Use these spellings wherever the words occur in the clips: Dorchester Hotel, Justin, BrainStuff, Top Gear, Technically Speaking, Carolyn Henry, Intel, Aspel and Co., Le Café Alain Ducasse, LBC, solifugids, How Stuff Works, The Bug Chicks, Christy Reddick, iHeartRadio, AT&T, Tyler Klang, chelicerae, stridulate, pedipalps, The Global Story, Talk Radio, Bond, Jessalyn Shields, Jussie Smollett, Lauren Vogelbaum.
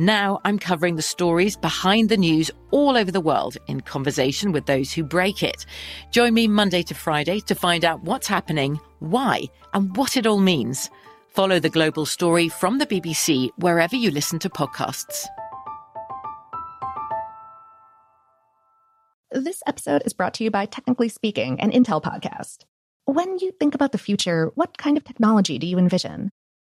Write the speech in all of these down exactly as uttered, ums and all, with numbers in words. Now I'm covering the stories behind the news all over the world in conversation with those who break it. Join me Monday to Friday to find out what's happening, why, and what it all means. Follow The Global Story from the B B C wherever you listen to podcasts. This episode is brought to you by Technically Speaking, an Intel podcast. When you think about the future, what kind of technology do you envision?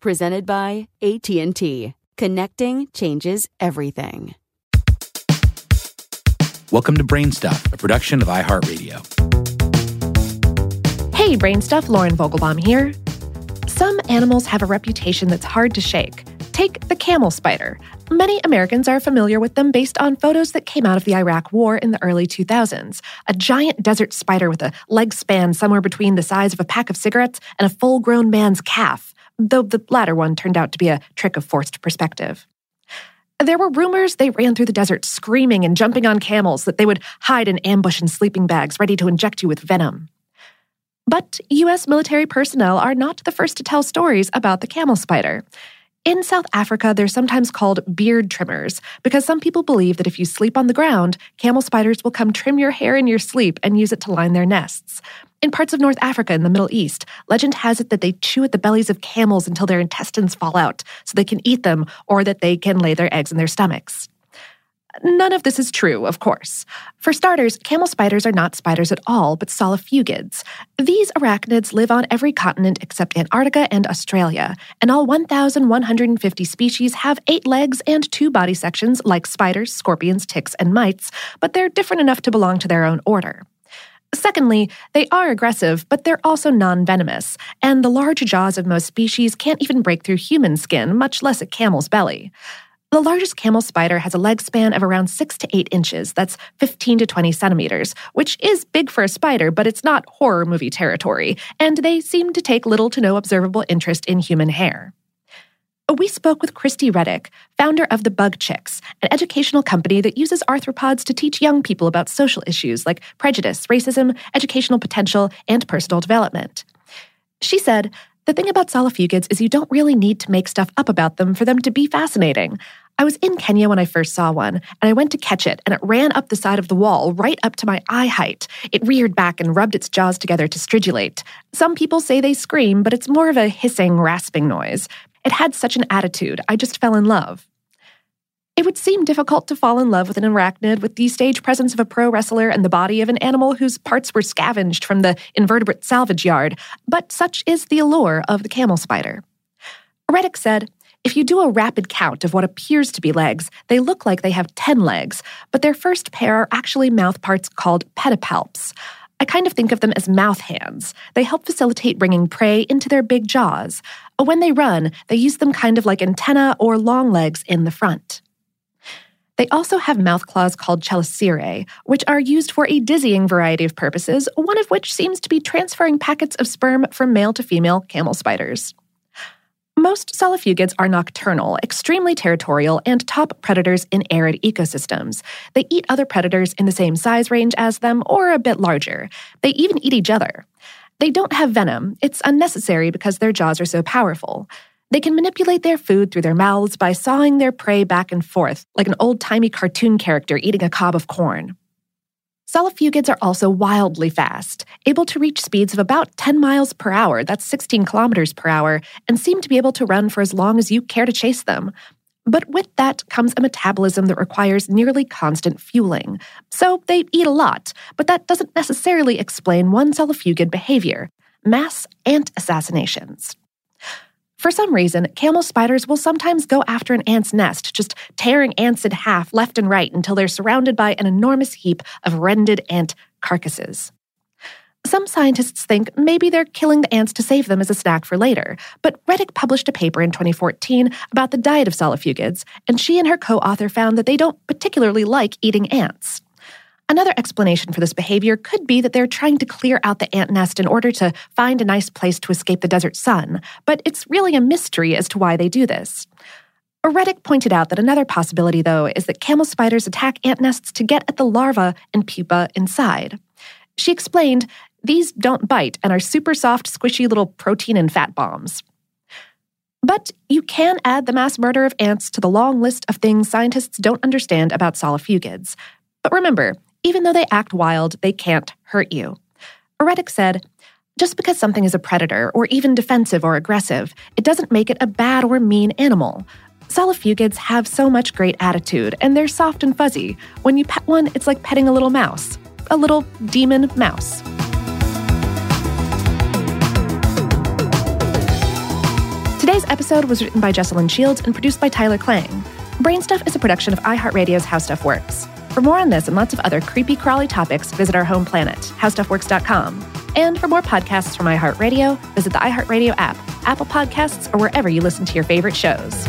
Presented by A T and T. Connecting changes everything. Welcome to BrainStuff, a production of iHeartRadio. Hey, BrainStuff, Lauren Vogelbaum here. Some animals have a reputation that's hard to shake. Take the camel spider. Many Americans are familiar with them based on photos that came out of the Iraq War in the early two thousands. A giant desert spider with a leg span somewhere between the size of a pack of cigarettes and a full-grown man's calf, though the latter one turned out to be a trick of forced perspective. There were rumors they ran through the desert screaming and jumping on camels, that they would hide in ambush in sleeping bags ready to inject you with venom. But U S military personnel are not the first to tell stories about the camel spider. In South Africa, they're sometimes called beard trimmers because some people believe that if you sleep on the ground, camel spiders will come trim your hair in your sleep and use it to line their nests. In parts of North Africa and the Middle East, legend has it that they chew at the bellies of camels until their intestines fall out so they can eat them, or that they can lay their eggs in their stomachs. None of this is true, of course. For starters, camel spiders are not spiders at all, but solifugids. These arachnids live on every continent except Antarctica and Australia, and all one thousand one hundred fifty species have eight legs and two body sections like spiders, scorpions, ticks, and mites, but they're different enough to belong to their own order. Secondly, they are aggressive, but they're also non-venomous, and the large jaws of most species can't even break through human skin, much less a camel's belly. The largest camel spider has a leg span of around six to eight inches, that's fifteen to twenty centimeters, which is big for a spider, but it's not horror movie territory, and they seem to take little to no observable interest in human hair. We spoke with Christy Reddick, founder of The Bug Chicks, an educational company that uses arthropods to teach young people about social issues like prejudice, racism, educational potential, and personal development. She said, "The thing about solifugids is you don't really need to make stuff up about them for them to be fascinating. I was in Kenya when I first saw one, and I went to catch it, and it ran up the side of the wall right up to my eye height. It reared back and rubbed its jaws together to stridulate. Some people say they scream, but it's more of a hissing, rasping noise. It had such an attitude. I just fell in love. It would seem difficult to fall in love with an arachnid with the stage presence of a pro wrestler and the body of an animal whose parts were scavenged from the invertebrate salvage yard, but such is the allure of the camel spider. Reddick said, if you do a rapid count of what appears to be legs, they look like they have ten legs, but their first pair are actually mouth parts called pedipalps. I kind of think of them as mouth hands. They help facilitate bringing prey into their big jaws. When they run, they use them kind of like antennae or long legs in the front. They also have mouth claws called chelicerae, which are used for a dizzying variety of purposes, one of which seems to be transferring packets of sperm from male to female camel spiders. Most solifugids are nocturnal, extremely territorial, and top predators in arid ecosystems. They eat other predators in the same size range as them or a bit larger. They even eat each other. They don't have venom. It's unnecessary because their jaws are so powerful. They can manipulate their food through their mouths by sawing their prey back and forth, like an old-timey cartoon character eating a cob of corn. Solifugids are also wildly fast, able to reach speeds of about ten miles per hour, that's sixteen kilometers per hour, and seem to be able to run for as long as you care to chase them. But with that comes a metabolism that requires nearly constant fueling. So they eat a lot, but that doesn't necessarily explain one solifugid behavior: mass ant assassinations. For some reason, camel spiders will sometimes go after an ant's nest, just tearing ants in half left and right until they're surrounded by an enormous heap of rended ant carcasses. Some scientists think maybe they're killing the ants to save them as a snack for later, but Reddick published a paper in twenty fourteen about the diet of solifugids, and she and her co-author found that they don't particularly like eating ants. Another explanation for this behavior could be that they're trying to clear out the ant nest in order to find a nice place to escape the desert sun, but it's really a mystery as to why they do this. Reddick pointed out that another possibility, though, is that camel spiders attack ant nests to get at the larvae and pupa inside. She explained, these don't bite and are super soft, squishy little protein and fat bombs. But you can add the mass murder of ants to the long list of things scientists don't understand about solifugids. But remember, even though they act wild, they can't hurt you. Reddick said, just because something is a predator or even defensive or aggressive, it doesn't make it a bad or mean animal. Solifugids have so much great attitude, and they're soft and fuzzy. When you pet one, it's like petting a little mouse, a little demon mouse. Today's episode was written by Jessalyn Shields and produced by Tyler Klang. BrainStuff is a production of iHeartRadio's How Stuff Works. For more on this and lots of other creepy crawly topics, visit our home planet, how stuff works dot com. And for more podcasts from iHeartRadio, visit the iHeartRadio app, Apple Podcasts, or wherever you listen to your favorite shows.